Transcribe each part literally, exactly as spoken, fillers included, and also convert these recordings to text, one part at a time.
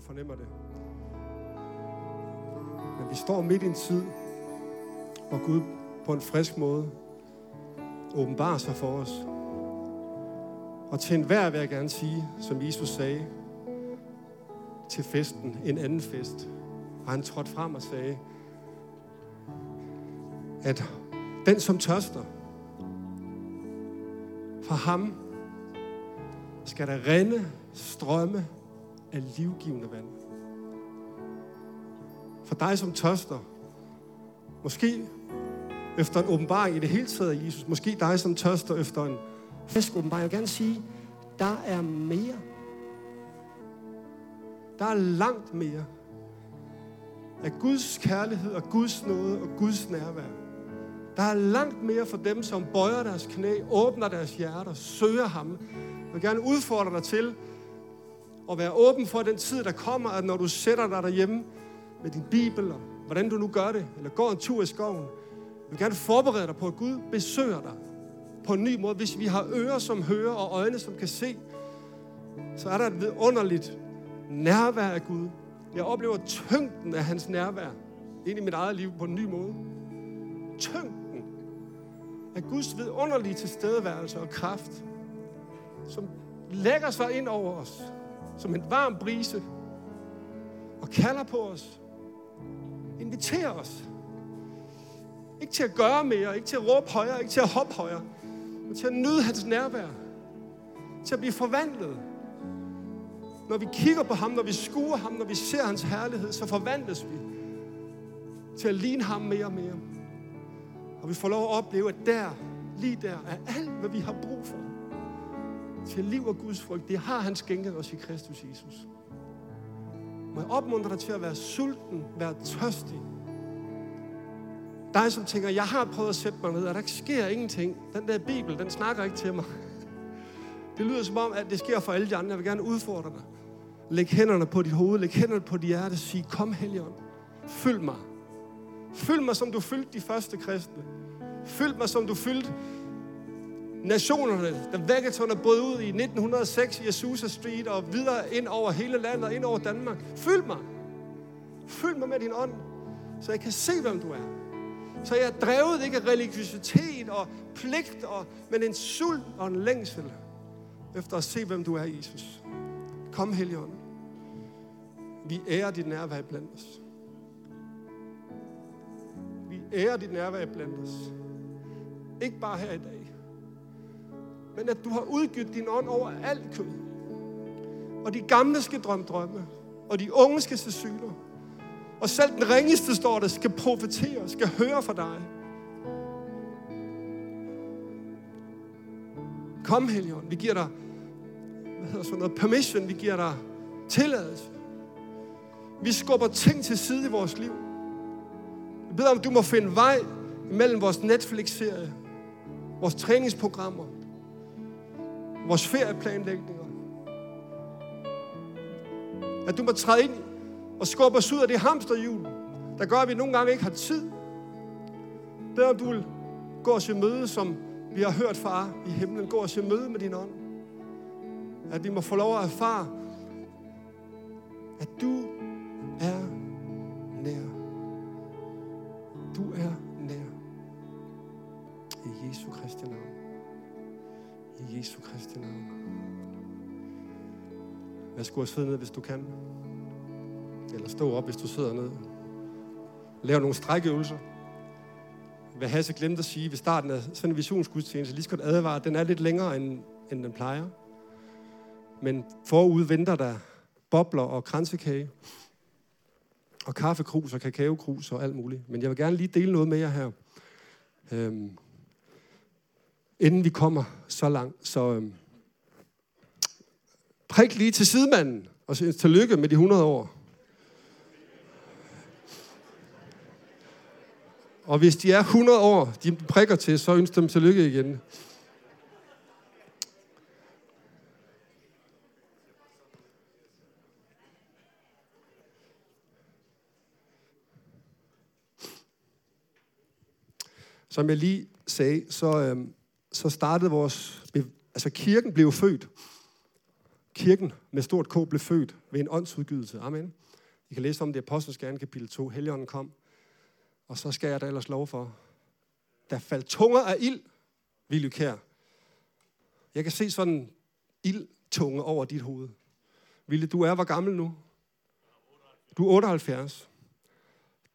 du fornemmer det. Men vi står midt i en tid, hvor Gud på en frisk måde åbenbarer sig for os. Og til enhver vil jeg gerne sige, som Jesus sagde til festen, en anden fest. Og han trådte frem og sagde, at den, som tørster, for ham skal der rinde strømme af livgivende vand. For dig, som tørster, måske efter en åbenbaring i det hele taget af Jesus, måske dig, som tørster efter en frisk åbenbaring, jeg vil gerne sige, der er mere. Der er langt mere af Guds kærlighed og Guds nåde og Guds nærvær. Der er langt mere for dem, som bøjer deres knæ, åbner deres hjerter, søger ham. Jeg vil gerne udfordre dig til at være åben for den tid, der kommer, at når du sætter dig derhjemme med din bibel, og hvordan du nu gør det, eller går en tur i skoven, jeg vil gerne forberede dig på, at Gud besøger dig på en ny måde. Hvis vi har ører, som hører, og øjne, som kan se, så er der et vidunderligt nærvær af Gud. Jeg oplever tyngden af hans nærvær ind i mit eget liv på en ny måde. Tyngden af Guds vidunderlige tilstedeværelse og kraft, som lægger sig ind over os som en varm brise og kalder på os, inviterer os. Ikke til at gøre mere, ikke til at råbe højere, ikke til at hoppe højere, men til at nyde hans nærvær, til at blive forvandlet. Når vi kigger på ham, når vi skuer ham, når vi ser hans herlighed, så forvandles vi til at ligne ham mere og mere. Og vi får lov at opleve, at der, lige der, er alt, hvad vi har brug for. Til liv og Guds frygt, det har han skænket os i Kristus Jesus. Må jeg opmuntre dig til at være sulten, være tørstig. Dig, som tænker, jeg har prøvet at sætte mig ned, og der sker ingenting. Den der Bibel, den snakker ikke til mig. Det lyder som om, at det sker for alle de andre. Jeg vil gerne udfordre dig. Læg hænderne på dit hoved, læg hænderne på dit hjerte, sig, kom Helligånd, fyld mig. Fyld mig, som du fyldte de første kristne. Fyld mig, som du fyldte nationerne, der vækkelserne brød ud i nitten hundrede og seks i Azusa Street og videre ind over hele landet og ind over Danmark. Fyld mig. Fyld mig med din ånd, så jeg kan se, hvem du er. Så jeg er drevet ikke af religiøsitet og pligt, og, men en sult og en længsel efter at se, hvem du er, Jesus. Kom, Helligånd. Vi ærer dit nærvær blandt os. Vi ærer dit nærvær blandt os. Ikke bare her i dag, men at du har udgivet din ånd over alt kød. Og de gamle skal drømme drømme, og de unge skal se syner. Og selv den ringeste, står der, skal profetere, skal høre fra dig. Kom, Helligånd, vi giver dig hvad hedder sådan noget, permission, vi giver dig tilladelse. Vi skubber ting til side i vores liv. Vi beder om, du må finde vej mellem vores Netflix-serie, vores træningsprogrammer, vores ferieplanlægninger. At du må træde ind og skubbe os ud af det hamsterhjul, der gør, at vi nogle gange ikke har tid. Beder om, du vil gå os i møde, som vi har hørt, far i himlen, gå os i møde med din ånd. At vi må få lov at erfare, at du er nær. Du er nær. I Jesu Kristi navn. I Jesu Kristi navn. Værsgo at sidde ned, hvis du kan. Eller stå op, hvis du sidder ned. Lav nogle strækøvelser. Hvad Hasse glemte at sige ved starten af sådan en visionsgudstjeneste, lige så godt advare, at den er lidt længere, end, end den plejer. Men forude venter der bobler og kransekage, og kaffekrus og kakaokrus og alt muligt. Men jeg vil gerne lige dele noget med jer her, øhm, inden vi kommer så langt. Så øhm, prik lige til sidemanden, og tillykke med de hundrede år. Og hvis de er hundrede år, de prikker til, så ønsker dem tillykke igen. Som jeg lige sagde, så, øhm, så startede vores... Altså kirken blev født. kirken med stort K blev født ved en åndsudgydelse. Amen. I kan læse om det i Apostlenes Gerninger kapitel to. Helligånden kom, og så skal jeg da ellers lov for. Der faldt tunger af ild, Villy Kjær. Jeg kan se sådan en ildtunge over dit hoved. Villy, du er hvor gammel nu? Du er otteoghalvfjerds.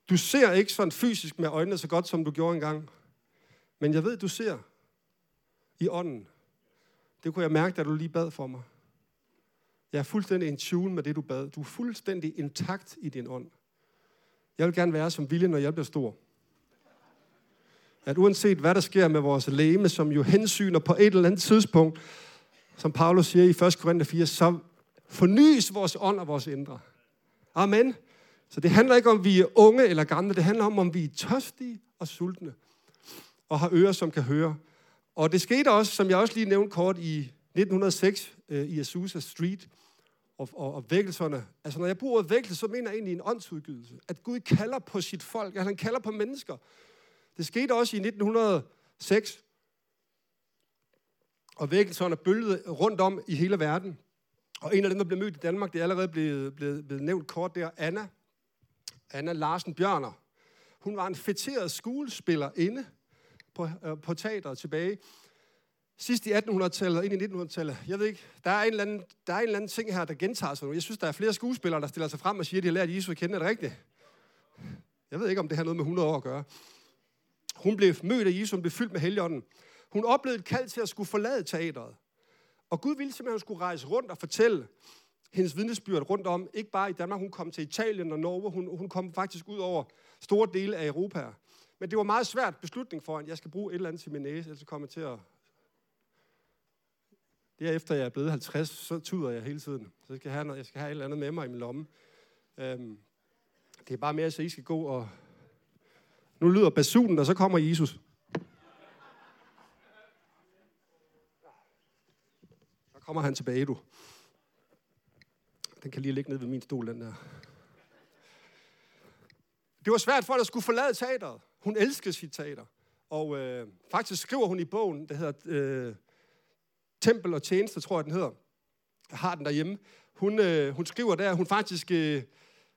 Du ser ikke sådan fysisk med øjnene så godt, som du gjorde engang. Men jeg ved, du ser i ånden. Det kunne jeg mærke, da du lige bad for mig. Jeg er fuldstændig in tune med det, du bad. Du er fuldstændig intakt i din ånd. Jeg vil gerne være som Villy, når jeg bliver stor. At uanset hvad der sker med vores legeme, som jo hensyner på et eller andet tidspunkt, som Paulus siger i første Korinther fire, så fornyes vores ånd og vores indre. Amen. Så det handler ikke om, vi er unge eller gamle. Det handler om, om vi er tørstige og sultne. Og har ører, som kan høre. Og det skete også, som jeg også lige nævnte kort, i nitten hundrede og seks øh, i Azusa Street. Og, og, og vækkelserne. Altså, når jeg bruger ordet vækkelse, så mener jeg egentlig en åndsudgydelse. At Gud kalder på sit folk. At han kalder på mennesker. Det skete også i nitten hundrede og seks. Og vækkelserne bølgede rundt om i hele verden. Og en af dem, der blev mødt i Danmark, det er allerede blevet, blevet, blevet nævnt kort der, Anna. Anna Larsen Bjørner. Hun var en fætteret skuespiller inde på, øh, på teateret tilbage. Sidst i attenhundredetallet og ind i nittenhundredetallet. Jeg ved ikke, der er en eller anden, der er en eller anden ting her, der gentager sig nu. Jeg synes, der er flere skuespillere, der stiller sig frem og siger, at de har lært Jesus at kende. Er det rigtigt? Jeg ved ikke, om det har noget med hundrede år at gøre. Hun blev mødt af Jesus, hun blev fyldt med Helligånden. Hun oplevede et kald til at skulle forlade teateret. Og Gud ville simpelthen, at hun skulle rejse rundt og fortælle hendes vidnesbyrd rundt om. Ikke bare i Danmark, hun kom til Italien og Norge. Hun, hun kom faktisk ud over store dele af Europa. Men det var meget svært beslutning for hende. Jeg skal bruge et eller andet til min næse, ellers kommer jeg til at... Derefter jeg er blevet halvtreds, så tuder jeg hele tiden. Så jeg skal have, noget, jeg skal have et eller andet med mig i min lomme. Øhm, det er bare mere, så I skal gå og... Nu lyder basunen, og så kommer Jesus. Så kommer han tilbage, du. Den kan lige ligge ned ved min stol, den der. Det var svært for at skulle forlade teateret. Hun elskede sit teater. Og øh, faktisk skriver hun i bogen, der hedder øh, Tempel og Tjeneste, tror jeg, den hedder. Jeg har den derhjemme. Hun, øh, hun skriver der, hun faktisk... Øh,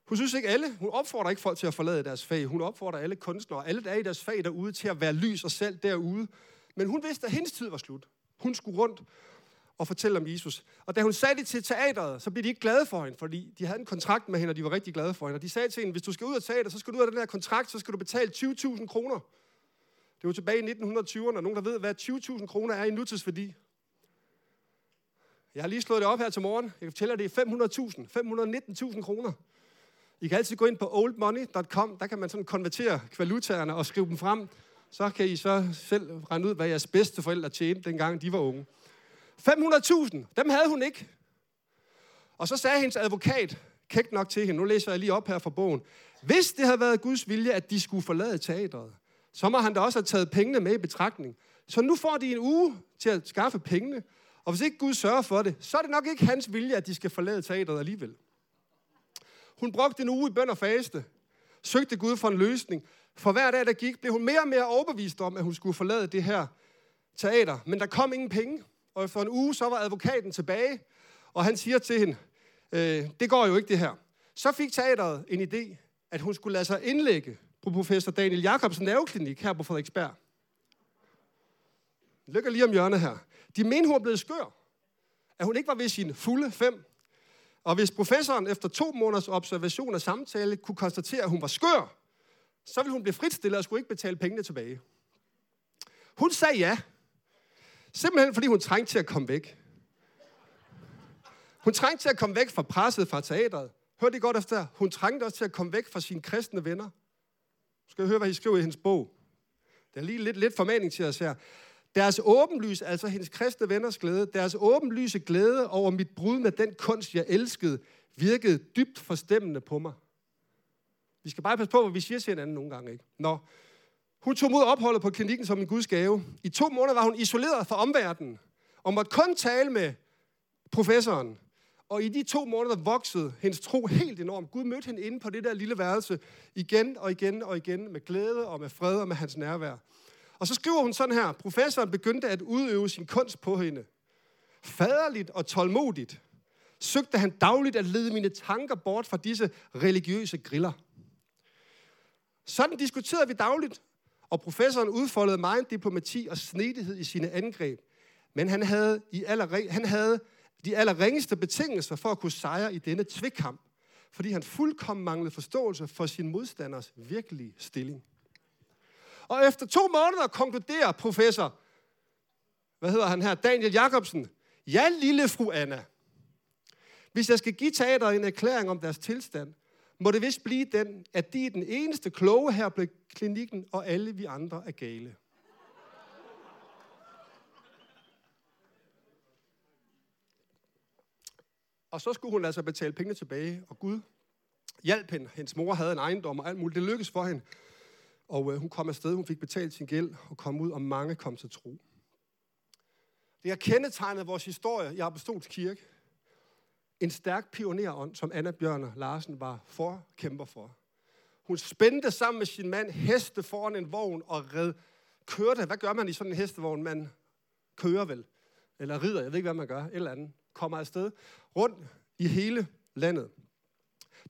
Hun synes ikke alle, hun opfordrer ikke folk til at forlade deres fag. Hun opfordrer alle kunstnere, alle der er i deres fag derude, til at være lys og salt derude. Men hun vidste, at hendes tid var slut. Hun skulle rundt og fortælle om Jesus. Og da hun sagde det til teateret, så blev de ikke glade for hende, fordi de havde en kontrakt med hende, og de var rigtig glade for hende. Og de sagde til hende, hvis du skal ud af teateret, så skal du ud af den her kontrakt, så skal du betale tyve tusind kroner. Det var tilbage i nitten tyverne, og nogen der ved, hvad tyve tusind kroner er i nutidsværdi. Jeg har lige slået det op her til morgen. Jeg kan fortælle dig, det er fem hundrede tusind, fem hundrede nitten tusind kroner. I kan altid gå ind på old money punktum com, der kan man sådan konvertere valutaerne og skrive dem frem. Så kan I så selv regne ud, hvad jeres bedste forældre tjente, dengang de var unge. fem hundrede tusind, dem havde hun ikke. Og så sagde hendes advokat, kægt nok til hende, nu læser jeg lige op her fra bogen, hvis det havde været Guds vilje, at de skulle forlade teatret, så må han da også have taget pengene med i betragtning. Så nu får de en uge til at skaffe pengene, og hvis ikke Gud sørger for det, så er det nok ikke hans vilje, at de skal forlade teatret alligevel. Hun brugte en uge i bøn og faste, søgte Gud for en løsning. For hver dag, der gik, blev hun mere og mere overbevist om, at hun skulle forlade det her teater. Men der kom ingen penge, og efter en uge, så var advokaten tilbage, og han siger til hende, øh, det går jo ikke det her. Så fik teateret en idé, at hun skulle lade sig indlægge på professor Daniel Jacobsen nerveklinik her på Frederiksberg. Lykker lige om hjørnet her. De mente, hun var blevet skør, at hun ikke var ved sine fulde fem. Og hvis professoren efter to måneders observation og samtale kunne konstatere, at hun var skør, så ville hun blive fritstillet og skulle ikke betale pengene tilbage. Hun sagde ja. Simpelthen fordi hun trængte til at komme væk. Hun trængte til at komme væk fra presset, fra teateret. Hørte I godt efter? Hun trængte også til at komme væk fra sine kristne venner. Nu skal jeg høre, hvad I skriver i hendes bog. Der er lige lidt, lidt formaning til os her. Deres åbenlyse, altså hendes kristne venners glæde, deres åbenlyse glæde over mit brud med den kunst, jeg elskede, virkede dybt forstemmende på mig. Vi skal bare passe på, hvad vi siger til hinanden nogle gange, ikke? Nå, hun tog mod opholdet på klinikken som en Guds gave. I to måneder var hun isoleret fra omverdenen, og måtte kun tale med professoren. Og i de to måneder voksede hendes tro helt enormt. Gud mødte hende inde på det der lille værelse igen og igen og igen, med glæde og med fred og med hans nærvær. Og så skriver hun sådan her, professoren begyndte at udøve sin kunst på hende. Faderligt og tålmodigt. søgte han dagligt at lede mine tanker bort fra disse religiøse griller. Sådan diskuterede vi dagligt, og professoren udfoldede megen diplomati og snedighed i sine angreb. Men han havde, i aller, han havde de allerringeste betingelser for at kunne sejre i denne tvekamp, fordi han fuldkommen manglede forståelse for sin modstanders virkelige stilling. Og efter to måneder konkluderer professor, hvad hedder han her, Daniel Jacobsen, ja, lille fru Anna, hvis jeg skal give teateret en erklæring om deres tilstand, må det vist blive den, at de er den eneste kloge her på klinikken, og alle vi andre er gale. Og så skulle hun altså betale pengene tilbage, og Gud hjalp hende. Hendes mor havde en ejendom og alt muligt. Det lykkedes for hende. Og øh, hun kom afsted, hun fik betalt sin gæld og kom ud, og mange kom til tro. Det har kendetegnet vores historie i Apostolskirke. En stærk pionerånd, som Anna Bjørner Larsen var forkæmper for. Hun spændte sammen med sin mand heste foran en vogn og red. Kørte. Hvad gør man i sådan en hestevogn? Man kører vel. Eller rider, jeg ved ikke, hvad man gør. Et eller andet. Kommer afsted rundt i hele landet.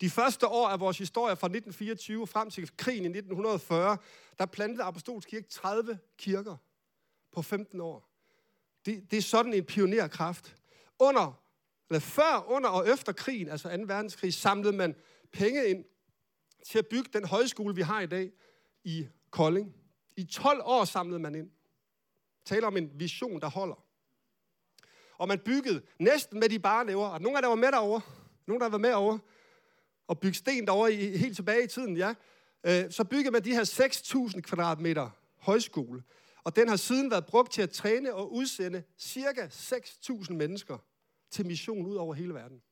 De første år af vores historie fra nitten fireogtyve frem til krigen i nitten fyrre, der plantede Apostolskirke tredive kirker på femten år. Det, det er sådan en pionerkraft. Under, eller før, under og efter krigen, altså anden verdenskrig, samlede man penge ind til at bygge den højskole, vi har i dag i Kolding. I tolv år samlede man ind. Taler om en vision, der holder. Og man byggede næsten med de bare næver. Og nogle af der var med derovre. Nogle, der var med over. Og byggede sten derovre i, helt tilbage i tiden, ja. Øh, så byggede man de her seks tusind kvadratmeter højskole. Og den har siden været brugt til at træne og udsende cirka seks tusind mennesker til mission ud over hele verden.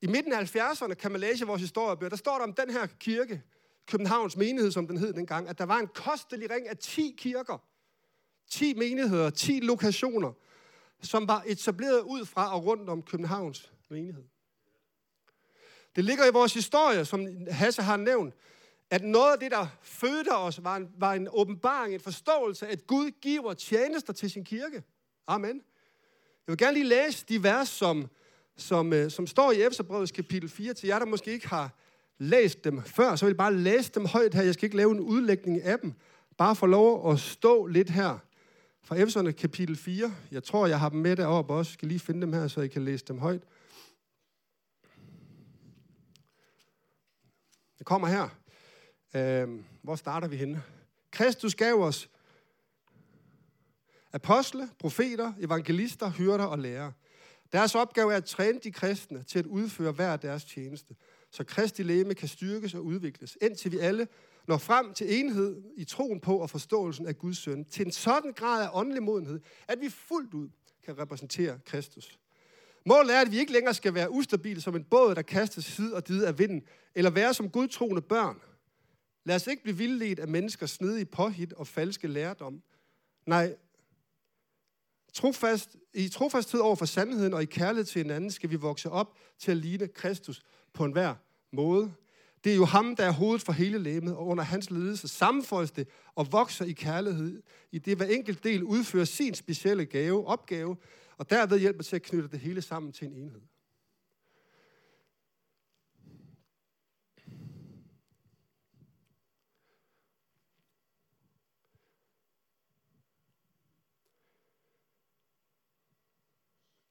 I midten af halvfjerdserne kan man læse vores historiebøger. Der står der om den her kirke, Københavns menighed, som den hed dengang, at der var en kostelig ring af ti kirker, ti menigheder, ti lokationer, som var etableret ud fra og rundt om Københavns menighed. Det ligger i vores historie, som Hasse har nævnt, at noget af det, der fødte os, var en, var en åbenbaring, en forståelse, at Gud giver tjenester til sin kirke. Amen. Jeg vil gerne lige læse de vers, som, som, som står i Efeserbrevets kapitel fire, til jer, der måske ikke har læst dem før. Så vil jeg bare læse dem højt her. Jeg skal ikke lave en udlægning af dem. Bare få lov at stå lidt her. Fra Efeserne kapitel fire. Jeg tror, jeg har dem med deroppe også. Jeg skal lige finde dem her, så I kan læse dem højt. Det kommer her. Øh, hvor starter vi henne? Kristus gav os apostle, profeter, evangelister, hyrder og lærere. Deres opgave er at træne de kristne til at udføre hver deres tjeneste, så Kristi legeme kan styrkes og udvikles, indtil vi alle når frem til enhed i troen på og forståelsen af Guds søn, til en sådan grad af åndelig modenhed, at vi fuldt ud kan repræsentere Kristus. Målet er, at vi ikke længere skal være ustabile som en båd, der kastes side og dide af vinden, eller være som gudtroende børn. Lad os ikke blive vildledt af menneskers snedige påhit og falske lærdom. Nej, trofast, i trofasthed over for sandheden og i kærlighed til hinanden skal vi vokse op til at ligne Kristus på enhver måde. Det er jo ham, der er hovedet for hele legemet, og under hans ledelse sammenfoldes det og vokser i kærlighed, i det hver enkelt del udfører sin specielle gave, opgave, og derved hjælper til at knytte det hele sammen til en enhed.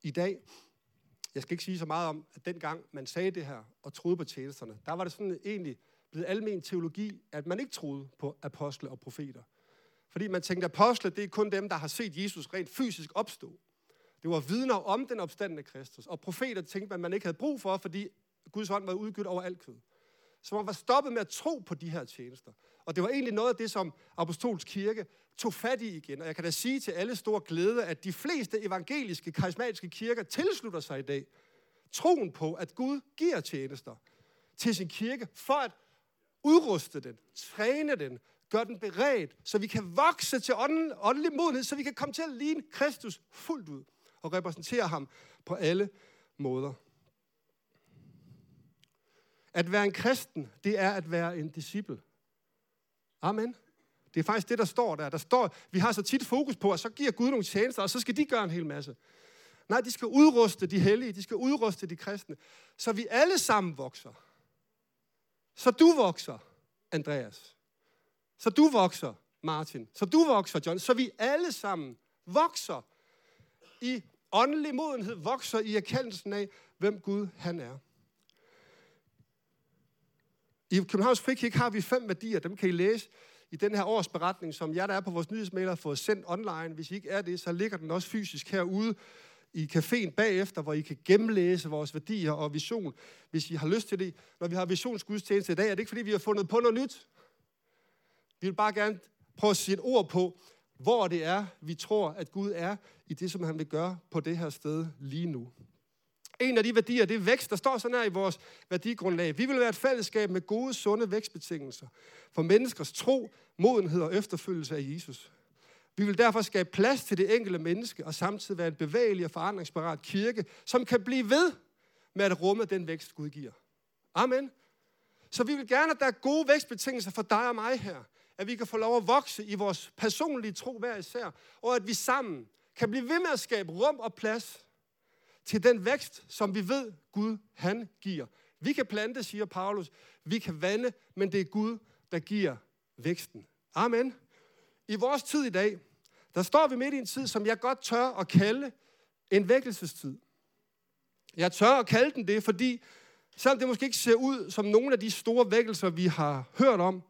I dag, jeg skal ikke sige så meget om, at dengang man sagde det her og troede på tjenesterne, der var det sådan egentlig blevet almen teologi, at man ikke troede på apostle og profeter. Fordi man tænkte, apostle, det er kun dem, der har set Jesus rent fysisk opstå. Det var vidner om den opstandende Kristus. Og profeter tænkte man, man ikke havde brug for, fordi Guds hånd var udgydt over alt kød. Så man var stoppet med at tro på de her tjenester. Og det var egentlig noget af det, som Apostolsk Kirke tog fat i igen. Og jeg kan da sige til alle store glæde, at de fleste evangeliske, karismatiske kirker tilslutter sig i dag troen på, at Gud giver tjenester til sin kirke, for at udruste den, træne den, gøre den beredt, så vi kan vokse til åndelig modenhed, så vi kan komme til at ligne Kristus fuldt ud og repræsentere ham på alle måder. At være en kristen, det er at være en disciple. Amen. Det er faktisk det, der står der. Der står, vi har så tit fokus på, at så giver Gud nogle tjenester, og så skal de gøre en hel masse. Nej, de skal udruste de hellige, de skal udruste de kristne, så vi alle sammen vokser. Så du vokser, Andreas. Så du vokser, Martin. Så du vokser, John. Så vi alle sammen vokser i åndelig modenhed, vokser i erkendelsen af, hvem Gud han er. I Københavns Frikirke har vi fem værdier, dem kan I læse i den her årsberetning, som jeg, der er på vores nyhedsmailer, har fået sendt online. Hvis I ikke er det, så ligger den også fysisk herude i caféen bagefter, hvor I kan gennemlæse vores værdier og vision, hvis I har lyst til det. Når vi har visionsgudstjeneste i dag, er det ikke, fordi vi har fundet på noget nyt. Vi vil bare gerne prøve at sige et ord på, hvor det er, vi tror, at Gud er i det, som han vil gøre på det her sted lige nu. En af de værdier, det er vækst, der står sådan her i vores værdigrundlag. Vi vil være et fællesskab med gode, sunde vækstbetingelser for menneskers tro, modenhed og efterfølgelse af Jesus. Vi vil derfor skabe plads til det enkelte menneske og samtidig være en bevægelig og forandringsparat kirke, som kan blive ved med at rumme den vækst, Gud giver. Amen. Så vi vil gerne, at der er gode vækstbetingelser for dig og mig her. At vi kan få lov at vokse i vores personlige tro hver især, og at vi sammen kan blive ved med at skabe rum og plads til den vækst, som vi ved, Gud han giver. Vi kan plante, siger Paulus, vi kan vande, men det er Gud, der giver væksten. Amen. I vores tid i dag, der står vi midt i en tid, som jeg godt tør at kalde en vækkelsestid. Jeg tør at kalde den det, fordi selvom det måske ikke ser ud som nogle af de store vækkelser, vi har hørt om,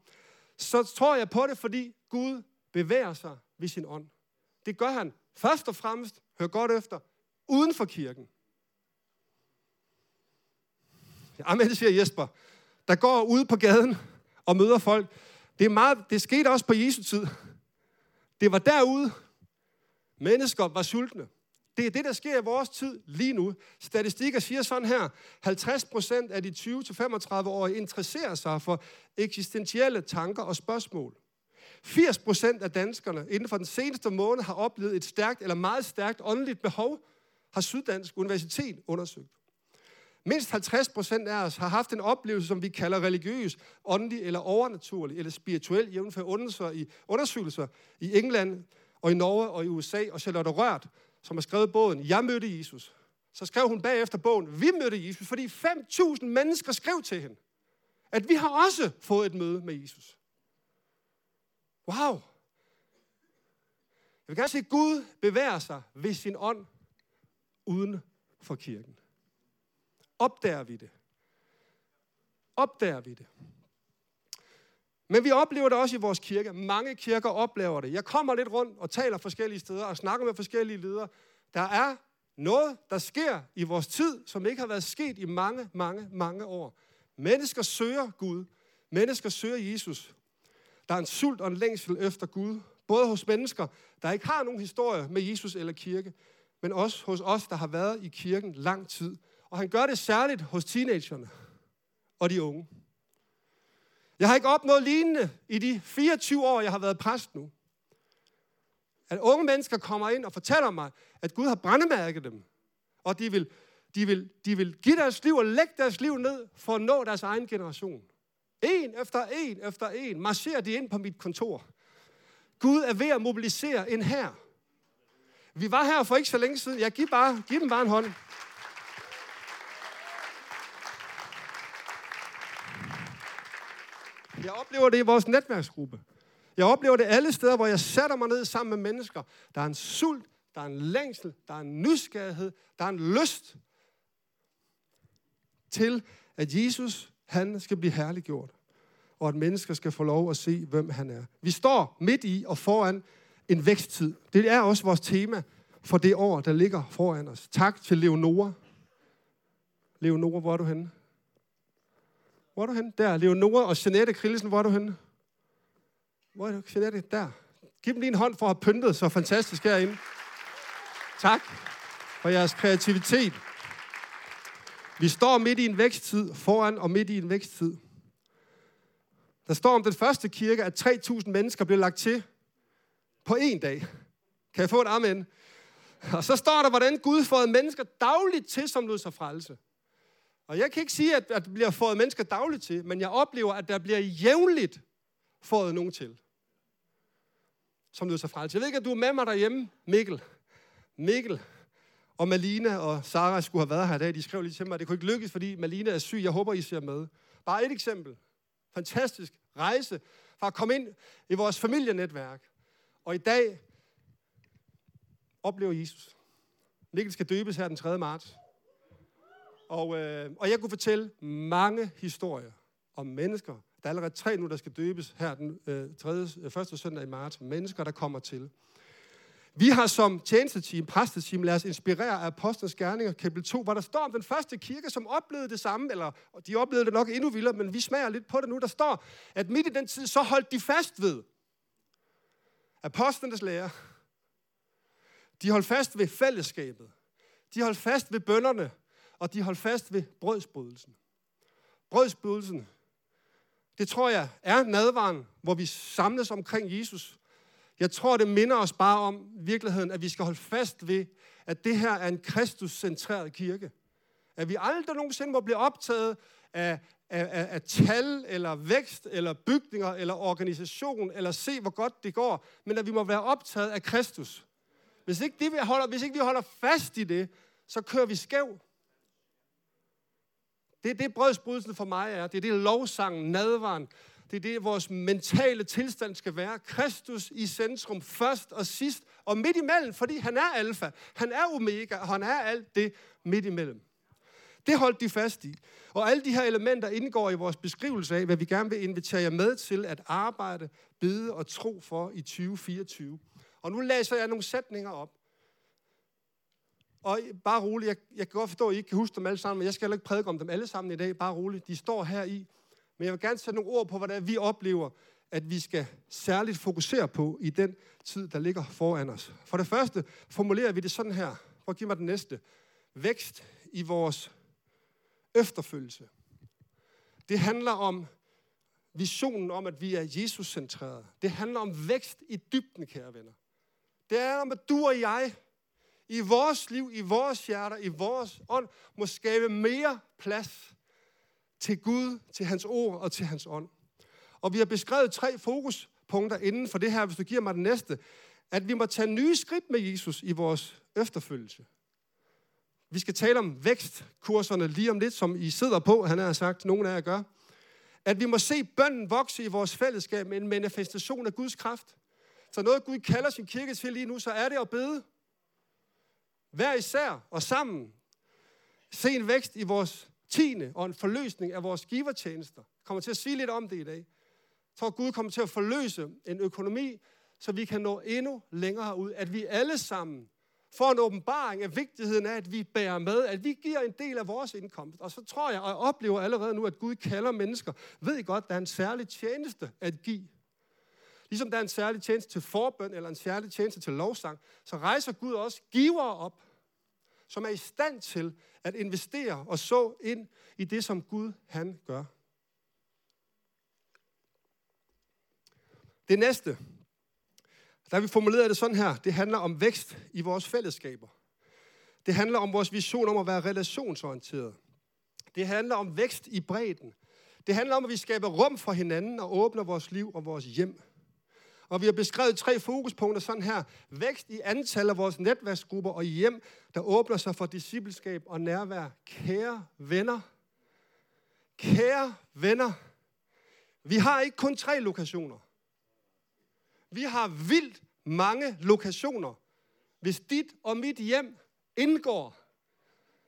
så tror jeg på det, fordi Gud bevæger sig ved sin ånd. Det gør han først og fremmest, hør godt efter, uden for kirken. Amen, siger Jesper, der går ude på gaden og møder folk. Det er meget, det skete også på Jesu tid. Det var derude, mennesker var sultne. Det er det, der sker i vores tid lige nu. Statistikker siger sådan her, halvtreds procent af de tyve til femogtredive-årige interesserer sig for eksistentielle tanker og spørgsmål. firs procent af danskerne inden for den seneste måned har oplevet et stærkt eller meget stærkt åndeligt behov, har Syddansk Universitet undersøgt. Mindst halvtreds procent af os har haft en oplevelse, som vi kalder religiøs, åndelig eller overnaturlig, eller spirituel, jævnfør undersøgelser i England og i Norge og i U S A, og Charlotte Rørt, som har skrevet bogen, Jeg mødte Jesus. Så skrev hun bagefter bogen, Vi mødte Jesus, fordi fem tusind mennesker skrev til hende, at vi har også fået et møde med Jesus. Wow! Jeg vil gerne se, at Gud bevæger sig ved sin ånd uden for kirken. Opdager vi det? Opdager vi det? Men vi oplever det også i vores kirke. Mange kirker oplever det. Jeg kommer lidt rundt og taler forskellige steder og snakker med forskellige ledere. Der er noget, der sker i vores tid, som ikke har været sket i mange, mange, mange år. Mennesker søger Gud. Mennesker søger Jesus. Der er en sult og en længsel efter Gud. Både hos mennesker, der ikke har nogen historie med Jesus eller kirke, men også hos os, der har været i kirken lang tid. Og han gør det særligt hos teenagerne og de unge. Jeg har ikke opnået lignende i de fireogtyve år, jeg har været præst nu. At unge mennesker kommer ind og fortæller mig, at Gud har brændemærket dem. Og de vil, de vil, de vil give deres liv og lægge deres liv ned for at nå deres egen generation. En efter en efter en marcherer de ind på mit kontor. Gud er ved at mobilisere en hær. Vi var her for ikke så længe siden. Jeg giver bare, giv dem bare en hånd. Jeg oplever det i vores netværksgruppe. Jeg oplever det alle steder, hvor jeg sætter mig ned sammen med mennesker. Der er en sult, der er en længsel, der er en nysgerrighed, der er en lyst til, at Jesus, han skal blive herliggjort. Og at mennesker skal få lov at se, hvem han er. Vi står midt i og foran en væksttid. Det er også vores tema for det år, der ligger foran os. Tak til Leonora. Leonora, hvor er du henne? Hvor er du henne? Der. Leonora og Jeanette Krillesen, hvor er du henne? Hvor er du? Jeanette, der. Giv dem lige en hånd for at have pyntet så fantastisk herinde. Tak for jeres kreativitet. Vi står midt i en væksttid, foran og midt i en væksttid. Der står om den første kirke, at tre tusind mennesker blev lagt til på én dag. Kan jeg få et amen? Og så står der, hvordan Gud fåede mennesker dagligt til, som lød sig frelse. Og jeg kan ikke sige, at der bliver fået mennesker dagligt til, men jeg oplever, at der bliver jævnligt fået nogen til, som lød sig frelse. Jeg ved ikke, at du er med mig derhjemme, Mikkel. Mikkel Og Malina og Sara skulle have været her i dag. De skrev lige til mig, at det kunne ikke lykkes, fordi Malina er syg. Jeg håber, I ser med. Bare et eksempel. Fantastisk rejse fra at komme ind i vores familienetværk. Og i dag oplever Jesus. Mikkel skal døbes her den tredje marts. Og, øh, og jeg kunne fortælle mange historier om mennesker. Der er allerede tre nu, der skal døbes her den øh, tredje, første søndag i marts. Mennesker, der kommer til. Vi har som tjenesteteam, præsteteam, lad os inspirere af Apostlenes Gerninger, kapitel to, hvor der står om den første kirke, som oplevede det samme, eller de oplevede det nok endnu vildere, men vi smager lidt på det nu, der står, at midt i den tid, så holdt de fast ved apostlenes lære. De holdt fast ved fællesskabet. De holdt fast ved bønnerne, og de holdt fast ved brødsbrydelsen. Brødsbrydelsen, det tror jeg er nadvaren, hvor vi samles omkring Jesus. Jeg tror, det minder os bare om virkeligheden, at vi skal holde fast ved, at det her er en kristuscentreret kirke. At vi aldrig nogensinde må blive optaget af, af, af, af tal, eller vækst, eller bygninger, eller organisation, eller se, hvor godt det går, men at vi må være optaget af Kristus. Hvis ikke, det, vi, holder, hvis ikke vi holder fast i det, så kører vi skæv. Det er det, brødsbrydelsen for mig er. Det er det, lovsangen, nadvaren. Det er det, vores mentale tilstand skal være. Kristus i centrum, først og sidst, og midt imellem, fordi han er alfa, han er omega, og han er alt det midt imellem. Det holdt de fast i. Og alle de her elementer indgår i vores beskrivelse af, hvad vi gerne vil invitere jer med til at arbejde, bede og tro for i tyve fireogtyve. Og nu læser jeg nogle sætninger op. Og bare roligt, jeg, jeg kan godt forstå, at I ikke kan huske dem alle sammen, men jeg skal heller ikke prædike om dem alle sammen i dag, bare roligt. De står her i. Men jeg vil gerne sætte nogle ord på, hvordan vi oplever, at vi skal særligt fokusere på i den tid, der ligger foran os. For det første formulerer vi det sådan her. Prøv at give mig den næste. Vækst i vores efterfølgelse. Det handler om visionen om, at vi er Jesus-centrerede. Det handler om vækst i dybden, kære venner. Det handler om, at du og jeg i vores liv, i vores hjerter, i vores ånd, må skabe mere plads til Gud, til hans ord og til hans ånd. Og vi har beskrevet tre fokuspunkter inden for det her, hvis du giver mig den næste, at vi må tage nye skridt med Jesus i vores efterfølgelse. Vi skal tale om vækstkurserne lige om lidt, som I sidder på, han har sagt, nogen af jer gør. At vi må se bønnen vokse i vores fællesskab med en manifestation af Guds kraft. Så noget Gud kalder sin kirke til lige nu, så er det at bede. Hver især og sammen. Se en vækst i vores tiende og en forløsning af vores givertjenester. Jeg kommer til at sige lidt om det i dag. Jeg tror, Gud kommer til at forløse en økonomi, så vi kan nå endnu længere ud. At vi alle sammen får en åbenbaring af vigtigheden af, at vi bærer med, at vi giver en del af vores indkomst. Og så tror jeg, og jeg oplever allerede nu, at Gud kalder mennesker. Ved I godt, der er en særlig tjeneste at give. Ligesom der er en særlig tjeneste til forbøn, eller en særlig tjeneste til lovsang, så rejser Gud også givere op, som er i stand til at investere og så ind i det, som Gud han gør. Det næste, der vi formulerer det sådan her, det handler om vækst i vores fællesskaber. Det handler om vores vision om at være relationsorienteret. Det handler om vækst i bredden. Det handler om, at vi skaber rum for hinanden og åbner vores liv og vores hjem. Og vi har beskrevet tre fokuspunkter sådan her. Vækst i antal af vores netværksgrupper og hjem, der åbner sig for discipleskab og nærvær. Kære venner. Kære venner. Vi har ikke kun tre lokationer. Vi har vildt mange lokationer. Hvis dit og mit hjem indgår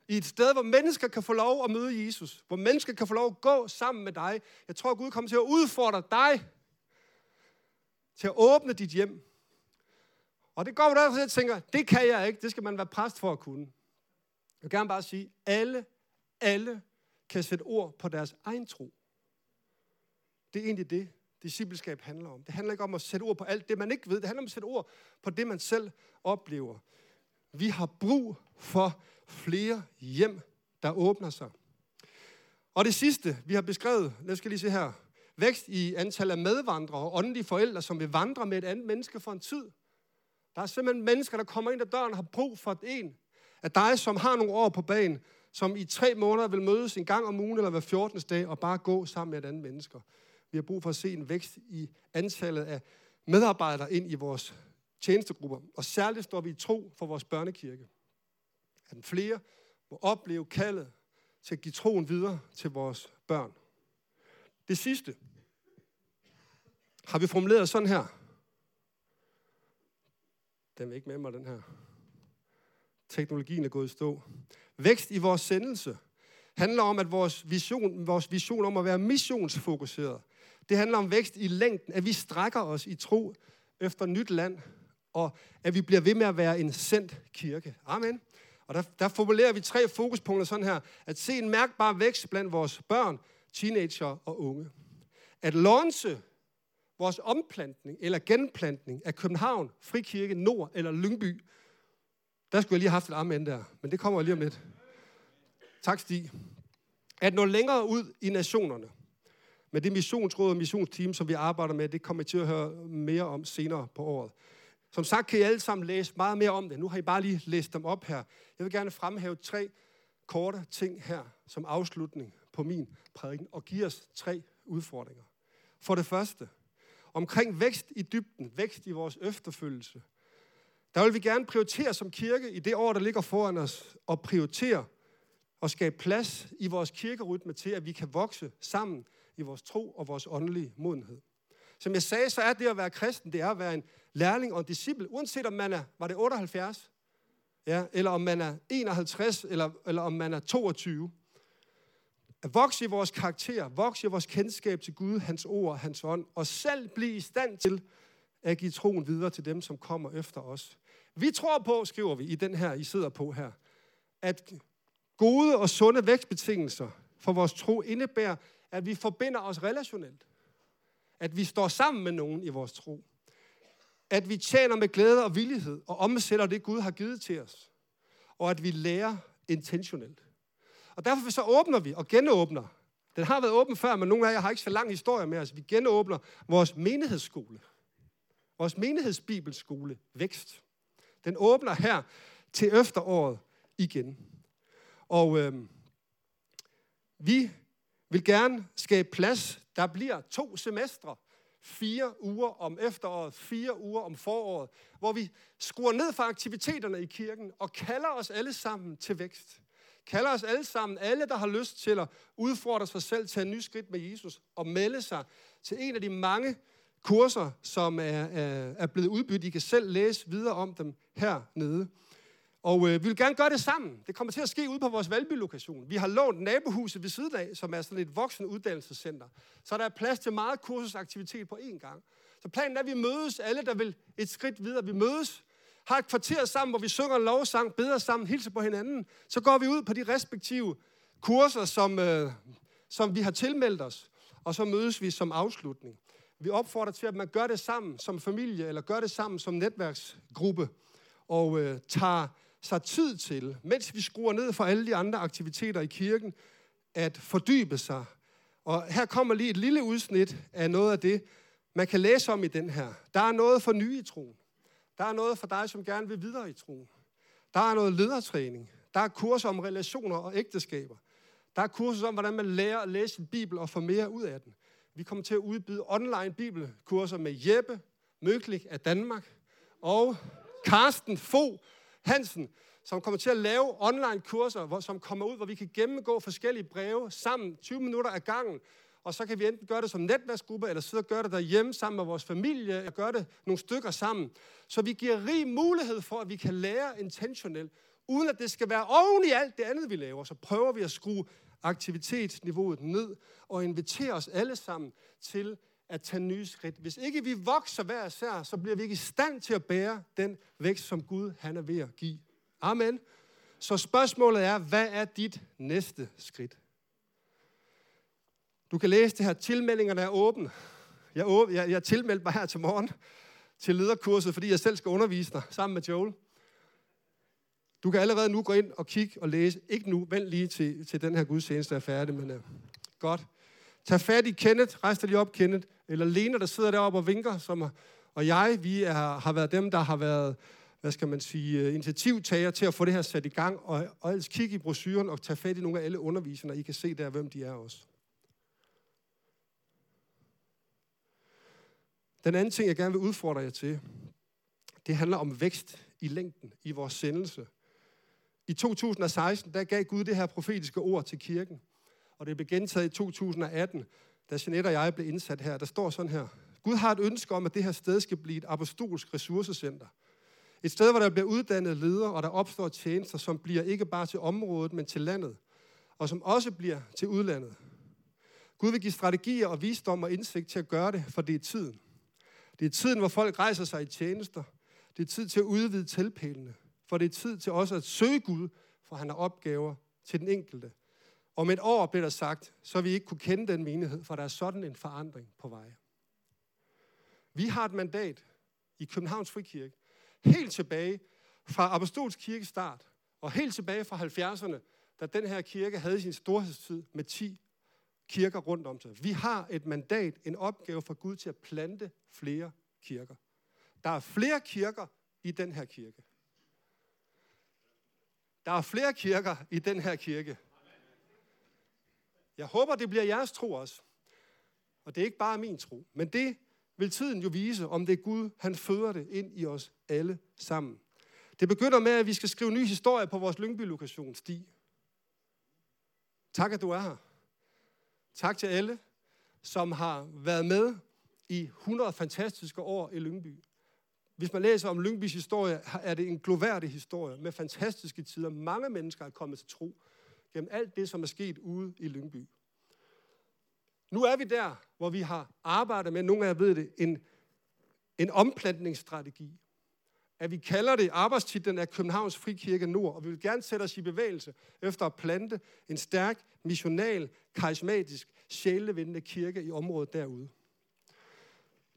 i et sted, hvor mennesker kan få lov at møde Jesus. Hvor mennesker kan få lov at gå sammen med dig. Jeg tror, Gud kommer til at udfordre dig til at åbne dit hjem. Og det går jo derfor, at jeg tænker, det kan jeg ikke, det skal man være præst for at kunne. Jeg vil gerne bare sige, alle, alle kan sætte ord på deres egen tro. Det er egentlig det, discipleskab handler om. Det handler ikke om at sætte ord på alt det, man ikke ved. Det handler om at sætte ord på det, man selv oplever. Vi har brug for flere hjem, der åbner sig. Og det sidste, vi har beskrevet, lad os lige se her, vækst i antal af medvandrere og åndelige forældre, som vil vandre med et andet menneske for en tid. Der er simpelthen mennesker, der kommer ind ad døren og har brug for en af dig, som har nogle år på bagen, som i tre måneder vil mødes en gang om ugen eller hver fjortende dag og bare gå sammen med et andet menneske. Vi har brug for at se en vækst i antallet af medarbejdere ind i vores tjenestegrupper. Og særligt står vi i tro for vores børnekirke. at flere må opleve kaldet til at give troen videre til vores børn. Det sidste har vi formuleret sådan her. Den er ikke med mig, den her. Teknologien er gået i stå. Vækst i vores sendelse handler om, at vores vision, vores vision om at være missionsfokuseret, det handler om vækst i længden, at vi strækker os i tro efter nyt land, og at vi bliver ved med at være en sendt kirke. Amen. Og der, der formulerer vi tre fokuspunkter sådan her. At se en mærkbar vækst blandt vores børn, teenager og unge. At launche vores omplantning eller genplantning af København, Frikirke, Nord eller Lyngby. Der skulle jeg lige have haft et amen der, men det kommer lige om lidt. Tak, Stig. At nå længere ud i nationerne. Men det missionsråd og missionsteam, som vi arbejder med, det kommer I til at høre mere om senere på året. Som sagt kan I alle sammen læse meget mere om det. Nu har I bare lige læst dem op her. Jeg vil gerne fremhæve tre korte ting her som afslutning på min prædiken og give os tre udfordringer. For det første, omkring vækst i dybden, vækst i vores efterfølgelse. Der vil vi gerne prioritere som kirke i det år, der ligger foran os, og prioritere og skabe plads i vores kirkerytme til, at vi kan vokse sammen i vores tro og vores åndelige modenhed. Som jeg sagde, så er det at være kristen, det er at være en lærling og en disciple, uanset om man er, var det otteoghalvfjerds, ja, eller om man er enoghalvtreds, eller, eller om man er toogtyve. At vokse i vores karakter, vokse i vores kendskab til Gud, hans ord og hans ånd, og selv blive i stand til at give troen videre til dem, som kommer efter os. Vi tror på, skriver vi i den her, I sidder på her, at gode og sunde vækstbetingelser for vores tro indebærer, at vi forbinder os relationelt. At vi står sammen med nogen i vores tro. At vi tjener med glæde og villighed og omsætter det, Gud har givet til os. Og at vi lærer intentionelt. Og derfor så åbner vi og genåbner. Den har været åben før, men nogle af jer har ikke så lang historie med os. Vi genåbner vores menighedsskole. Vores menighedsbibelskole, Vækst. Den åbner her til efteråret igen. Og øh, vi vil gerne skabe plads. Der bliver to semestre, fire uger om efteråret, fire uger om foråret, hvor vi skruer ned for aktiviteterne i kirken og kalder os alle sammen til vækst. Kalder os alle sammen, alle der har lyst til at udfordre sig selv, tage nye skridt med Jesus og melde sig til en af de mange kurser, som er, er, er blevet udbudt. I kan selv læse videre om dem hernede. Og øh, vi vil gerne gøre det sammen. Det kommer til at ske ude på vores Valby-lokation. Vi har lånt nabohuset ved siden af, som er sådan et voksenuddannelsescenter. Så der er plads til meget kursusaktivitet på én gang. Så planen er, at vi mødes alle, der vil et skridt videre. Vi mødes, har et kvarter sammen, hvor vi synger en lovsang, beder sammen, hilser på hinanden. Så går vi ud på de respektive kurser, som, øh, som vi har tilmeldt os. Og så mødes vi som afslutning. Vi opfordrer til, at man gør det sammen som familie, eller gør det sammen som netværksgruppe. Og øh, tager sig tid til, mens vi skruer ned for alle de andre aktiviteter i kirken, at fordybe sig. Og her kommer lige et lille udsnit af noget af det, man kan læse om i den her. Der er noget for nye i troen. Der er noget for dig, som gerne vil videre i troen. Der er noget ledertræning. Der er kurser om relationer og ægteskaber. Der er kurser om, hvordan man lærer at læse sin bibel og få mere ud af den. Vi kommer til at udbyde online bibelkurser med Jeppe Møglik af Danmark og Carsten Fogh Hansen, som kommer til at lave online-kurser, som kommer ud, hvor vi kan gennemgå forskellige breve sammen, tyve minutter ad gangen, og så kan vi enten gøre det som netværksgruppe, eller sidde og gøre det derhjemme sammen med vores familie, eller gøre det nogle stykker sammen. Så vi giver rig mulighed for, at vi kan lære intentionelt, uden at det skal være oven i alt det andet, vi laver. Så prøver vi at skrue aktivitetsniveauet ned, og invitere os alle sammen til at tage nye skridt. Hvis ikke vi vokser hver især, så bliver vi ikke i stand til at bære den vækst, som Gud han er ved at give. Amen. Så spørgsmålet er, hvad er dit næste skridt? Du kan læse det her. Tilmeldingerne er åbne. Jeg, jeg, jeg tilmeldte mig her til morgen til lederkurset, fordi jeg selv skal undervise dig sammen med Joel. Du kan allerede nu gå ind og kigge og læse. Ikke nu, vent lige til, til den her gudstjeneste er færdig, men uh, godt. Tag fat i Kenneth, rejs dig lige op, Kenneth, eller Lena, der sidder deroppe og vinker, som, og jeg, vi er, har været dem, der har været, hvad skal man sige, initiativtager til at få det her sat i gang, og, og ellers kig i brochuren og tag fat i nogle af alle underviserne, og I kan se der, hvem de er også. Den anden ting, jeg gerne vil udfordre jer til, det handler om vækst i længden, i vores sendelse. I to tusind og seksten, der gav Gud det her profetiske ord til kirken. Og det blev gentaget i to tusind og atten, da Jeanette og jeg blev indsat her. Der står sådan her. Gud har et ønske om, at det her sted skal blive et apostolsk ressourcecenter. Et sted, hvor der bliver uddannet ledere, og der opstår tjenester, som bliver ikke bare til området, men til landet. Og som også bliver til udlandet. Gud vil give strategier og visdom og indsigt til at gøre det, for det er tiden. Det er tiden, hvor folk rejser sig i tjenester. Det er tid til at udvide tilpælene. For det er tid til også at søge Gud, for han har opgaver til den enkelte. Om et år bliver der sagt, så vi ikke kunne kende den menighed, for der er sådan en forandring på vej. Vi har et mandat i Københavns Frikirke, helt tilbage fra Apostolskirkes start, og helt tilbage fra halvfjerdserne, da den her kirke havde sin storhedstid med ti kirker rundt om sig. Vi har et mandat, en opgave fra Gud til at plante flere kirker. Der er flere kirker i den her kirke. Der er flere kirker i den her kirke. Jeg håber, det bliver jeres tro også. Og det er ikke bare min tro. Men det vil tiden jo vise, om det er Gud, han føder det ind i os alle sammen. Det begynder med, at vi skal skrive nye historier på vores Lyngby-lokation, Stig. Tak, at du er her. Tak til alle, som har været med i hundrede fantastiske år i Lyngby. Hvis man læser om Lyngbys historie, er det en gloværdig historie med fantastiske tider. Mange mennesker er kommet til tro gennem alt det, som er sket ude i Lyngby. Nu er vi der, hvor vi har arbejdet med, nogle af jer ved det, en, en omplantningsstrategi. At vi kalder det, arbejdstitlen af Københavns Frikirke Nord, og vi vil gerne sætte os i bevægelse efter at plante en stærk, missional, karismatisk, sjælevindende kirke i området derude.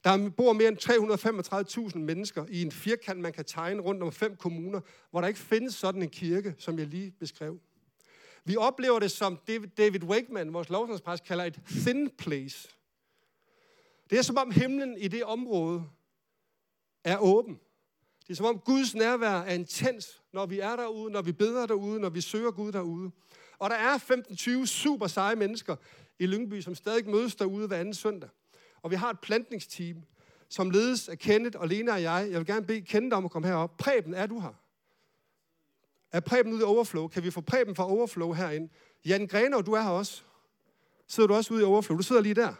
Der bor mere end tre hundrede og femogtredive tusind mennesker i en firkant, man kan tegne rundt om fem kommuner, hvor der ikke findes sådan en kirke, som jeg lige beskrev. Vi oplever det, som David Wakeman, vores lovsangspræst, kalder et thin place. Det er som om himlen i det område er åben. Det er som om Guds nærvær er intens, når vi er derude, når vi beder derude, når vi søger Gud derude. Og der er femten tyve super seje mennesker i Lyngby, som stadig mødes derude hver anden søndag. Og vi har et plantningsteam, som ledes af Kenneth og Lena og jeg. Jeg vil gerne bede Kenneth om at komme herop. Preben, er du her? Er Preben ude i Overflow? Kan vi få Preben fra Overflow herinde? Jan Grenov, du er her også. Sidder du også ude i Overflow? Du sidder lige der.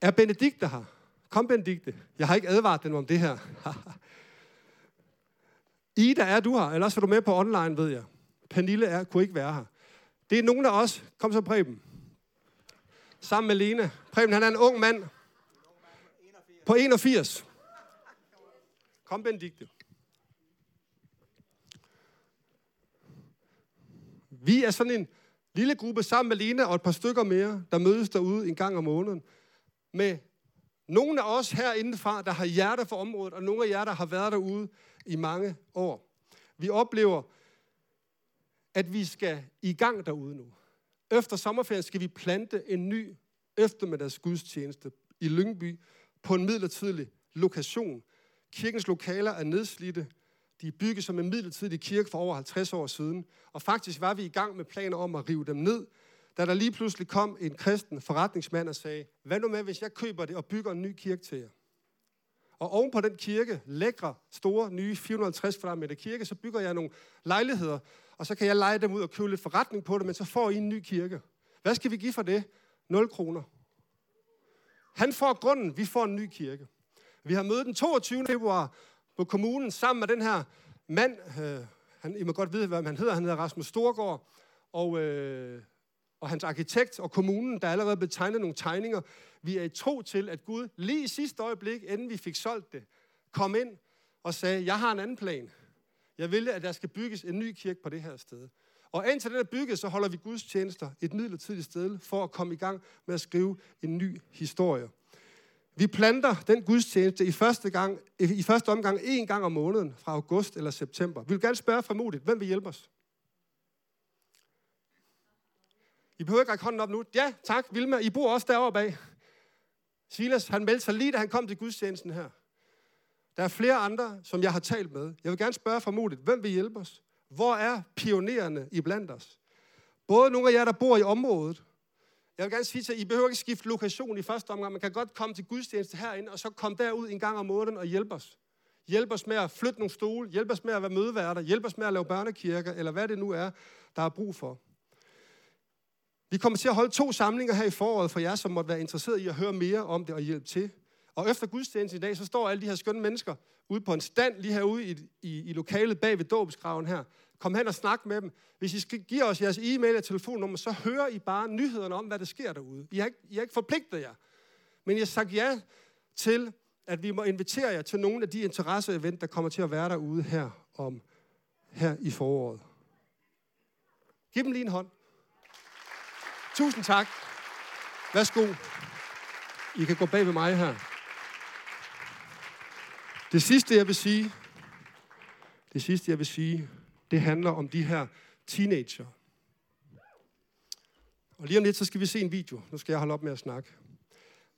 Er Benedikte her? Kom, Benedikte. Jeg har ikke advaret den om det her. Ida, er du her? Eller også er du med på online, ved jeg. Pernille er, kunne ikke være her. Det er nogen af os. Kom så, Preben. Sammen med Lene. Preben, han er en ung mand. På enogfirs. Kom, Benedikte. Vi er sådan en lille gruppe sammen med Lene og et par stykker mere, der mødes derude en gang om måneden. Med nogle af os herindefra, der har hjerte for området, og nogle af jer, der har været derude i mange år. Vi oplever, at vi skal i gang derude nu. Efter sommerferien skal vi plante en ny eftermiddagsgudstjeneste i Lyngby på en midlertidig lokation. Kirkens lokaler er nedslidte. De er bygget som en midlertidig kirke for over halvtreds år siden. Og faktisk var vi i gang med planer om at rive dem ned, da der lige pludselig kom en kristen forretningsmand og sagde, hvad nu med, hvis jeg køber det og bygger en ny kirke til jer? Og oven på den kirke, lækre, store, nye fire hundrede og halvtreds kvadratmeter kirke, så bygger jeg nogle lejligheder, og så kan jeg leje dem ud og købe lidt forretning på det, men så får I en ny kirke. Hvad skal vi give for det? nul kroner. Han får grunden, vi får en ny kirke. Vi har mødt den toogtyvende februar på kommunen sammen med den her mand, øh, han, I må godt vide, hvad han hedder, han hedder Rasmus Storgård, og, øh, og hans arkitekt og kommunen, der allerede blev tegnet nogle tegninger. Vi er i tro til, at Gud lige i sidste øjeblik, inden vi fik solgt det, kom ind og sagde, jeg har en anden plan. Jeg vil, at der skal bygges en ny kirke på det her sted. Og indtil den er bygget, så holder vi gudstjenester et midlertidigt sted for at komme i gang med at skrive en ny historie. Vi planter den gudstjeneste i første, gang, i første omgang én gang om måneden fra august eller september. Vi vil gerne spørge frimodigt, hvem vil hjælpe os? I behøver ikke række hånden op nu. Ja, tak, Vilma. I bor også derovre bag. Silas, han meldte sig lige, da han kom til gudstjenesten her. Der er flere andre, som jeg har talt med. Jeg vil gerne spørge frimodigt, hvem vil hjælpe os? Hvor er pionererne iblandt os? Både nogle af jer, der bor i området. Jeg vil gerne sige til jer, I behøver ikke skifte lokation i første omgang. Man kan godt komme til gudstjeneste herinde, og så komme derud en gang om måneden og hjælpe os. Hjælp os med at flytte nogle stole. Hjælp os med at være mødeværter. Hjælp os med at lave børnekirker, eller hvad det nu er, der er brug for. Vi kommer til at holde to samlinger her i foråret for jer, som måtte være interesseret i at høre mere om det og hjælpe til. Og efter gudstjenesten i dag, så står alle de her skønne mennesker ude på en stand lige herude i, i, i lokalet bag ved dåbsgraven her. Kom hen og snak med dem. Hvis I skal give os jeres e-mail og telefonnummer, så hører I bare nyhederne om, hvad der sker derude. I har ikke, I har ikke forpligtet jer. Men jeg har sagt ja til, at vi må invitere jer til nogle af de interesse-event, der kommer til at være derude her, om, her i foråret. Giv dem lige en hånd. Tusind tak. Værsgo. I kan gå bag ved mig her. Det sidste, jeg vil sige, det sidste, jeg vil sige, det handler om de her teenager. Og lige om lidt, så skal vi se en video. Nu skal jeg holde op med at snakke.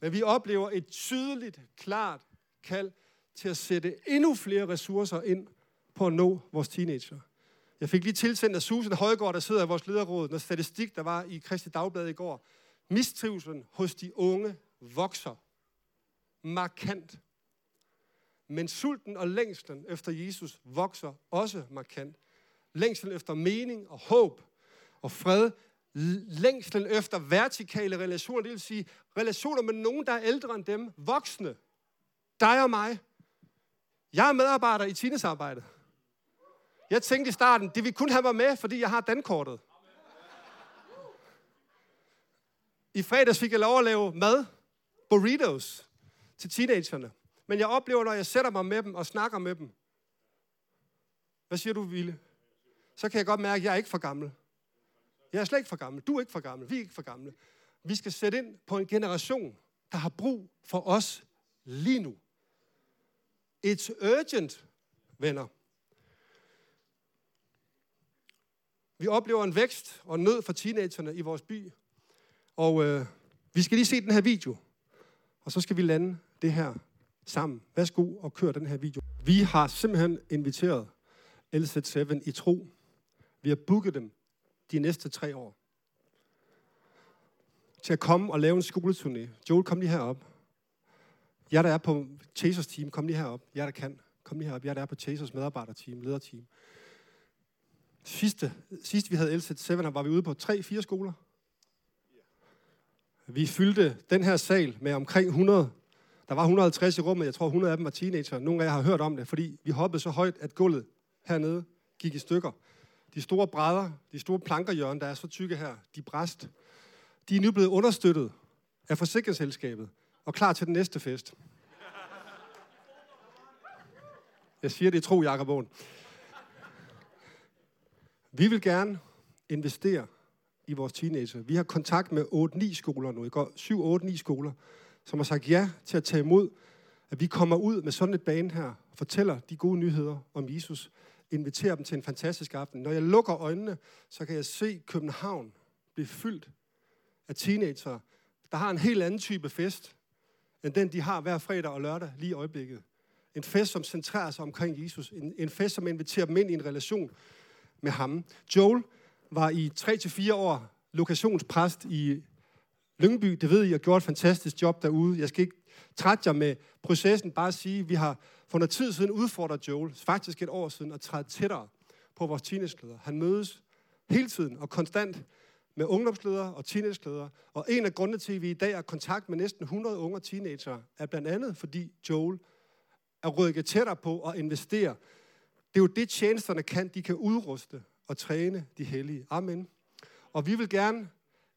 Men vi oplever et tydeligt, klart kald til at sætte endnu flere ressourcer ind på at nå vores teenager. Jeg fik lige tilsendt af Azusa Street, der sidder i vores lederråd, når statistik, der var i Kristendagbladet i går. Mistrivselen hos de unge vokser markant. Men sulten og længslen efter Jesus vokser også markant. Længslen efter mening og håb og fred. Længslen efter vertikale relationer, det vil sige relationer med nogen, der er ældre end dem, voksne. Dig og mig. Jeg er medarbejder i teenagearbejdet. Jeg tænkte i starten, det ville kun have mig med, fordi jeg har dankortet. I fredags fik jeg lov at lave mad, burritos, til teenagerne. Men jeg oplever, når jeg sætter mig med dem og snakker med dem. Hvad siger du, Ville? Så kan jeg godt mærke, at jeg er ikke for gammel. Jeg er slet ikke for gammel. Du er ikke for gammel. Vi er ikke for gamle. Vi skal sætte ind på en generation, der har brug for os lige nu. It's urgent, venner. Vi oplever en vækst og nød for teenagerne i vores by. Og øh, vi skal lige se den her video. Og så skal vi lande det her sammen. Værsgo og kør den her video. Vi har simpelthen inviteret L Z syv i tro. Vi har booket dem de næste tre år. Til at komme og lave en skoleturné. Joel, kom lige herop. Jeg, der er på Chasers team, kom lige herop. Jeg, der kan, kom lige herop. Jeg, der er på Chasers medarbejderteam, lederteam. Sidste, sidst vi havde L Z syv, var vi ude på tre fire skoler. Vi fyldte den her sal med omkring hundrede. Der var et hundrede og halvtreds i rummet. Jeg tror, hundrede af dem var teenager. Nogle af jer har hørt om det, fordi vi hoppede så højt, at gulvet hernede gik i stykker. De store brædder, de store plankerhjørner, der er så tykke her, de bræst. De er nu blevet understøttet af forsikringsselskabet og klar til den næste fest. Jeg siger det i tro, Jakob Aarhus. Vi vil gerne investere i vores teenager. Vi har kontakt med otte ni skoler nu. I går syv otte ni skoler, som har sagt ja til at tage imod, at vi kommer ud med sådan et bane her, fortæller de gode nyheder om Jesus, inviterer dem til en fantastisk aften. Når jeg lukker øjnene, så kan jeg se København blive fyldt af teenager, der har en helt anden type fest, end den, de har hver fredag og lørdag lige i øjeblikket. En fest, som centrerer sig omkring Jesus. En, en fest, som inviterer dem ind i en relation med ham. Joel var i tre til fire år lokationspræst i Lyngby. Det ved I, har gjort et fantastisk job derude. Jeg skal ikke trætte jer med processen, bare at sige, at vi har for noget tid siden udfordret Joel, faktisk et år siden, at træde tættere på vores teenageledere. Han mødes hele tiden og konstant med ungdomsledere og teenageledere. Og en af grundene til, at vi i dag er i kontakt med næsten hundrede unge teenager, er blandt andet, fordi Joel er rykket tættere på at investere. Det er jo det, tjenesterne kan. De kan udruste og træne de hellige. Amen. Og vi vil gerne,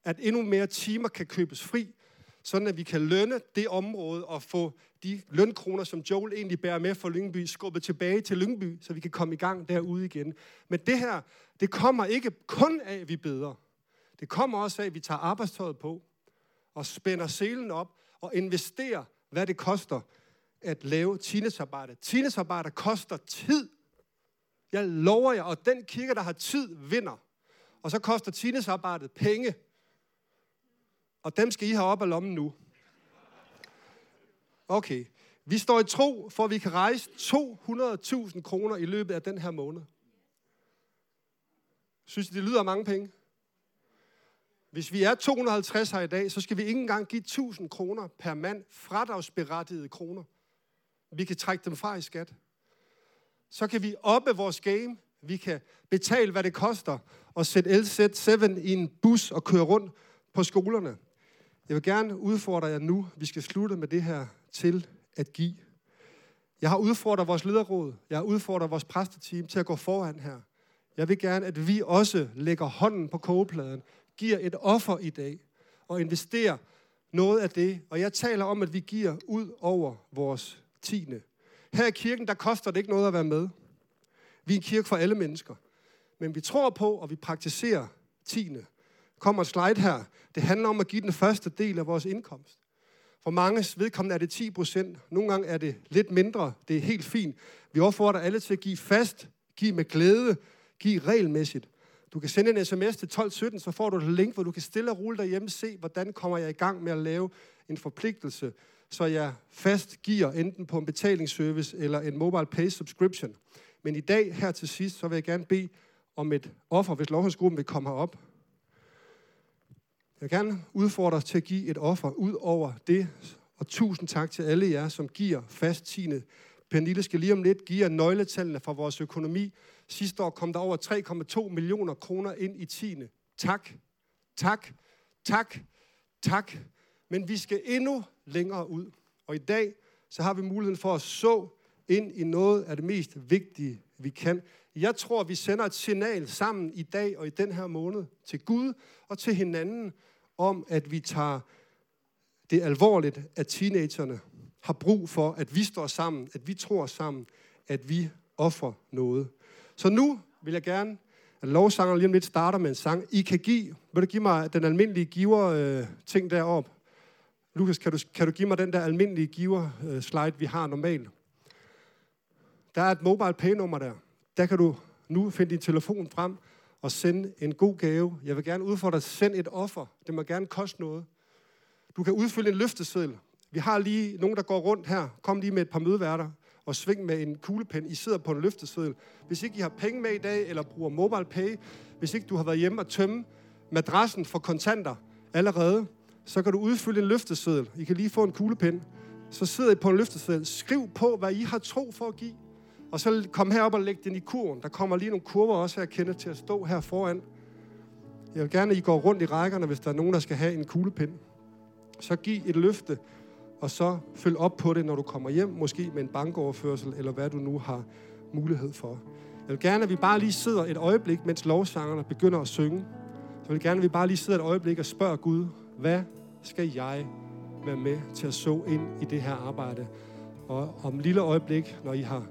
at endnu mere timer kan købes fri, sådan at vi kan lønne det område og få de lønkroner, som Joel egentlig bærer med fra Lyngby, skubbet tilbage til Lyngby, så vi kan komme i gang derude igen. Men det her, det kommer ikke kun af, at vi beder. Det kommer også af, at vi tager arbejdstøjet på og spænder selen op og investerer, hvad det koster at lave teenagearbejde. Teenagearbejde koster tid. Jeg lover jer, og den kirke, der har tid, vinder. Og så koster teenagearbejdet penge. Og dem skal I have op af lommen nu. Okay. Vi står i tro, for at vi kan rejse to hundrede tusind kroner i løbet af den her måned. Synes I, det lyder mange penge? Hvis vi er to hundrede og halvtreds her i dag, så skal vi ikke engang give tusind kroner per mand, fradragsberettigede kroner. Vi kan trække dem fra i skat. så kan vi oppe vores game. Vi kan betale, hvad det koster, og sætte L Z syv i en bus og køre rundt på skolerne. Jeg vil gerne udfordre jer nu. Vi skal slutte med det her til at give. Jeg har udfordret vores lederråd. Jeg har udfordret vores præsteteam til at gå foran her. Jeg vil gerne, at vi også lægger hånden på kogepladen, giver et offer i dag og investerer noget af det. Og jeg taler om, at vi giver ud over vores tiende. Her i kirken, der koster det ikke noget at være med. Vi er en kirke for alle mennesker. Men vi tror på, og vi praktiserer tiende. Kommer et slide her. Det handler om at give den første del af vores indkomst. For manges vedkommende er det ti procent. Nogle gange er det lidt mindre. Det er helt fint. Vi opfordrer alle til at give fast, give med glæde, give regelmæssigt. Du kan sende en sms til tolv sytten, så får du et link, hvor du kan stille og rulle derhjemme og se, hvordan kommer jeg i gang med at lave en forpligtelse, så jeg fast giver enten på en betalingsservice eller en mobile pay subscription. Men i dag, her til sidst, så vil jeg gerne bede om et offer, hvis lovhedsgruppen vil komme herop. Jeg vil gerne udfordre dig til at give et offer ud over det. Og tusind tak til alle jer, som giver fast tiende. Pernille skal lige om lidt give jer nøgletallene fra vores økonomi. Sidste år kom der over tre komma to millioner kroner ind i tiende. Tak, tak, tak, tak. Men vi skal endnu længere ud. Og i dag, så har vi muligheden for at så ind i noget af det mest vigtige, vi kan. Jeg tror, vi sender et signal sammen i dag og i den her måned til Gud og til hinanden, om at vi tager det alvorligt, at teenagerne har brug for, at vi står sammen, at vi tror sammen, at vi ofrer noget. Så nu vil jeg gerne, at lovsangeren lige om lidt starter med en sang. I kan give, vil du give mig den almindelige giver-ting øh, derop? Lukas, kan du, kan du give mig den der almindelige giver-slide, øh, vi har normalt? Der er et mobile pay-nummer der. Der kan du nu finde din telefon frem og sende en god gave. Jeg vil gerne udfordre dig, send et offer. Det må gerne koste noget. Du kan udfylde en løfteseddel. Vi har lige nogen, der går rundt her. Kom lige med et par mødeværter og sving med en kuglepen. I sidder på en løfteseddel. Hvis ikke I har penge med i dag eller bruger mobile pay, hvis ikke du har været hjemme og tømme madrassen for kontanter allerede, så kan du udfylde en løfteseddel. I kan lige få en kuglepen. Så sidder I på en løfteseddel. Skriv på, hvad I har tro for at give. Og så kom herop og læg den i kurven. Der kommer lige nogle kurver også her, Kenneth, til at stå her foran. Jeg vil gerne, at I går rundt i rækkerne, hvis der er nogen, der skal have en kuglepind. Så giv et løfte, og så følg op på det, når du kommer hjem. Måske med en bankoverførsel, eller hvad du nu har mulighed for. Jeg vil gerne, at vi bare lige sidder et øjeblik, mens lovsangerne begynder at synge. Så vil jeg gerne, at vi bare lige sidder et øjeblik og spørger Gud, hvad skal jeg være med til at så ind i det her arbejde? Og om et lille øjeblik, når I har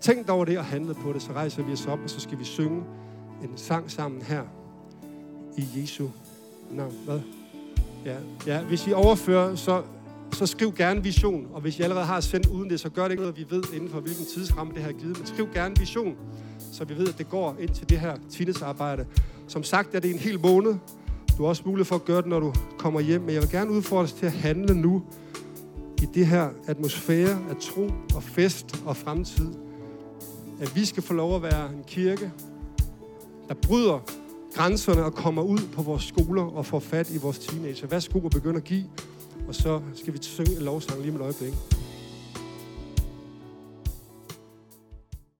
tænk over det og handle på det, så rejser vi os op, og så skal vi synge en sang sammen her i Jesu navn. Hvad? Ja, ja. Hvis I overfører, så, så skriv gerne vision, og hvis I allerede har sendt uden det, så gør det ikke noget, vi ved inden for hvilken tidsramme det her er givet, men skriv gerne vision, så vi ved, at det går ind til det her teenagearbejde. Som sagt er det en hel måned. Du har også mulighed for at gøre det, når du kommer hjem, men jeg vil gerne udfordres til at handle nu i det her atmosfære af tro og fest og fremtid. At vi skal få lov at være en kirke, der bryder grænserne og kommer ud på vores skoler og får fat i vores teenager. Værsgo at begynde at give, og så skal vi synge en lovsang lige med et øjeblik.